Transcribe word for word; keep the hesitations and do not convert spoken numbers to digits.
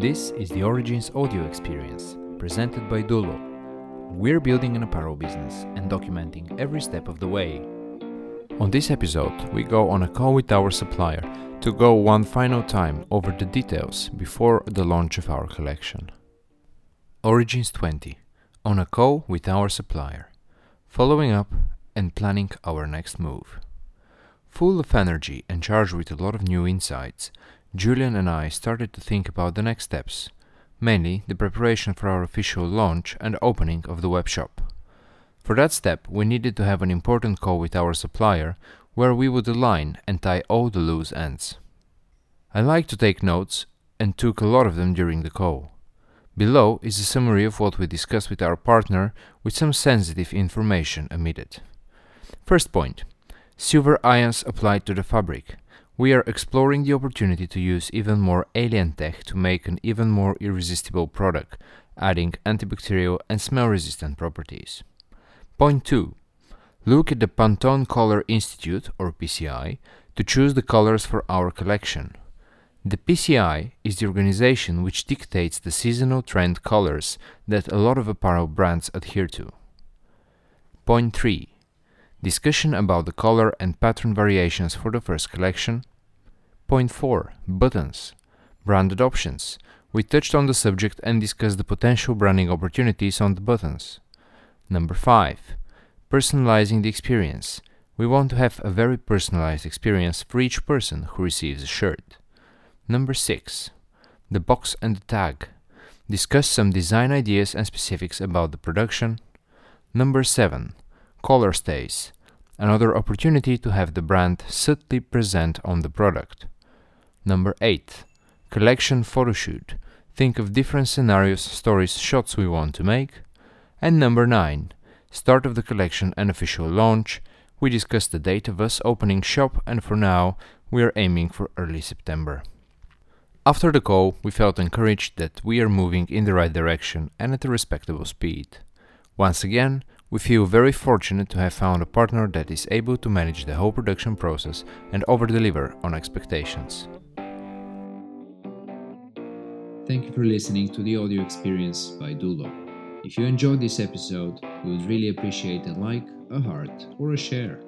This is the Origins audio experience, presented by Dulo. We're building an apparel business and documenting every step of the way. On this episode, we go on a call with our supplier to go one final time over the details before the launch of our collection. Origins twenty, on a call with our supplier, following up and planning our next move. Full of energy and charged with a lot of new insights, Julian and I started to think about the next steps, mainly the preparation for our official launch and opening of the webshop. For that step, we needed to have an important call with our supplier, where we would align and tie all the loose ends. I like to take notes and took a lot of them during the call. Below is a summary of what we discussed with our partner, with some sensitive information omitted. First point. Silver ions applied to the fabric. We are exploring the opportunity to use even more alien tech to make an even more irresistible product, adding antibacterial and smell-resistant properties. Point two. Look at the Pantone Color Institute, or P C I, to choose the colors for our collection. The P C I is the organization which dictates the seasonal trend colors that a lot of apparel brands adhere to. Point three. Discussion about the color and pattern variations for the first collection. Point four. Buttons. Branded options. We touched on the subject and discussed the potential branding opportunities on the buttons. Number five. Personalizing the experience. We want to have a very personalized experience for each person who receives a shirt. Number six. The box and the tag. Discuss some design ideas and specifics about the production. Number seven. Color stays, another opportunity to have the brand subtly present on the product. Number eight. Collection photoshoot. Think of different scenarios, stories, shots we want to make. And number nine. Start of the collection and official launch. We discussed the date of us opening shop, and for now we are aiming for early September. After the call, we felt encouraged that we are moving in the right direction and at a respectable speed. Once again, we feel very fortunate to have found a partner that is able to manage the whole production process and over-deliver on expectations. Thank you for listening to the audio experience by Dulo. If you enjoyed this episode, we would really appreciate a like, a heart, or a share.